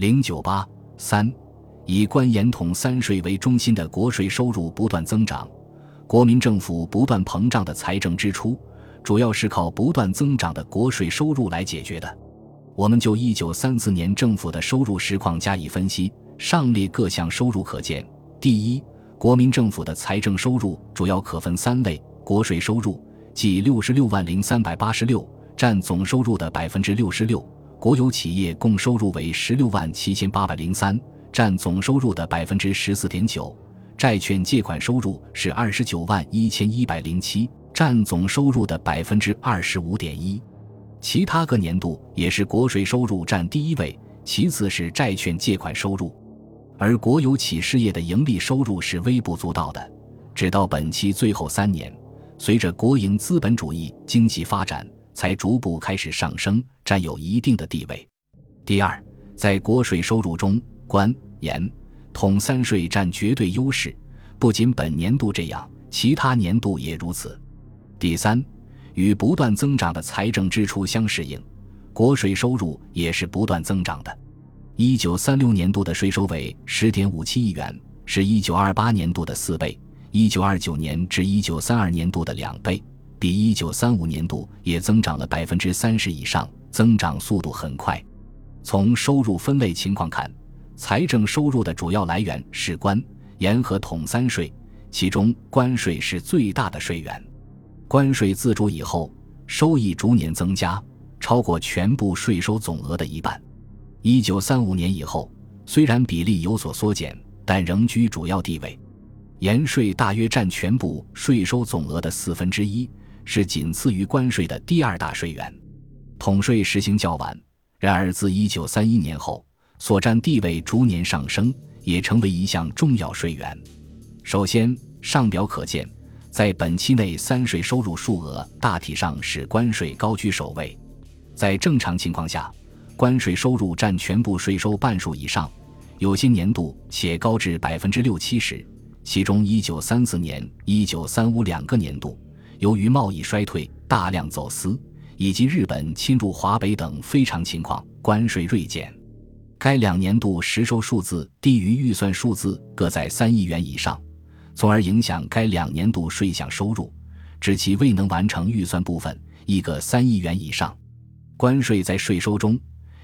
098.3 以官盐统三税为中心的国税收入不断增长，国民政府不断膨胀的财政支出主要是靠不断增长的国税收入来解决的。我们就1934年政府的收入实况加以分析，上列各项收入可见。第一，国民政府的财政收入主要可分三类：国税收入即66万0386，占总收入的 66%； 国有企业共收入为16万7803，占总收入的 14.9%； 债券借款收入是29万1107，占总收入的 25.1%。 其他各年度也是国税收入占第一位，其次是债券借款收入。而国有企事业的盈利收入是微不足道的，直到本期最后3年，随着国营资本主义经济发展才逐步开始上升，占有一定的地位。第二，在国税收入中，官、盐、统三税占绝对优势，不仅本年度这样，其他年度也如此。第三，与不断增长的财政支出相适应，国税收入也是不断增长的。1936年度的税收为 10.57 亿元，是1928年度的4倍，1929年至1932年度的2倍，比1935年度也增长了 30% 以上，增长速度很快。从收入分类情况看，财政收入的主要来源是官、盐和统三税，其中关税是最大的税源。关税自主以后，收益逐年增加，超过全部税收总额的一半。1935年以后，虽然比例有所缩减，但仍居主要地位。盐税大约占全部税收总额的1/4，是仅次于关税的第二大税源。统税实行较晚，然而自1931年后，所占地位逐年上升，也成为一项重要税源。首先，上表可见，在本期内三税收入数额大体上是关税高居首位。在正常情况下，关税收入占全部税收半数以上，有些年度且高至 6-70%， 其中1934年、19352个年度，由于贸易衰退、大量走私以及日本侵入华北等非常情况，关税锐减。该2年度实收数字低于预算数字各在3亿元以上，从而影响该2年度税项收入，致其未能完成预算部分，亦各3亿元以上。关税在税收中，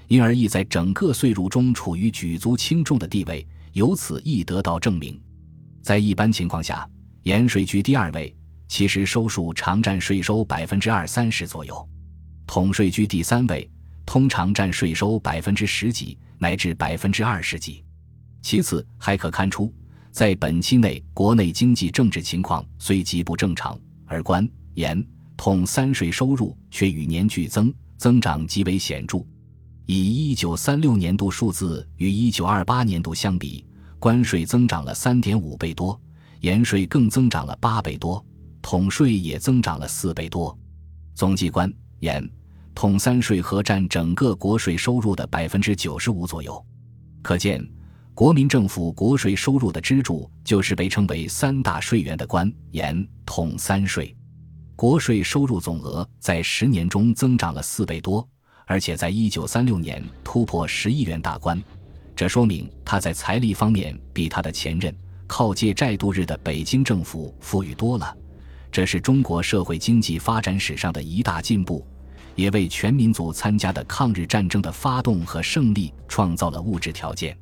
因而亦在整个税入中处于举足轻重的地位，由此亦得到证明。在一般情况下，盐税居第二位，其实收数常占税收 20-30% 左右。统税居第三位，通常占税收 10% 几乃至 20% 几。其次还可看出，在本期内国内经济政治情况虽极不正常，而官、盐、统三税收入却与年俱增，增长极为显著。以1936年度数字与1928年度相比，关税增长了 3.5 倍多，盐税更增长了8倍多，统税也增长了4倍多。总计关、盐、统三税合占整个国税收入的 95% 左右。可见，国民政府国税收入的支柱就是被称为三大税源的关、盐、统三税。国税收入总额在10年中增长了4倍多，而且在1936年突破10亿元大关，这说明他在财力方面比他的前任靠借债度日的北京政府富裕多了，这是中国社会经济发展史上的一大进步，也为全民族参加的抗日战争的发动和胜利创造了物质条件。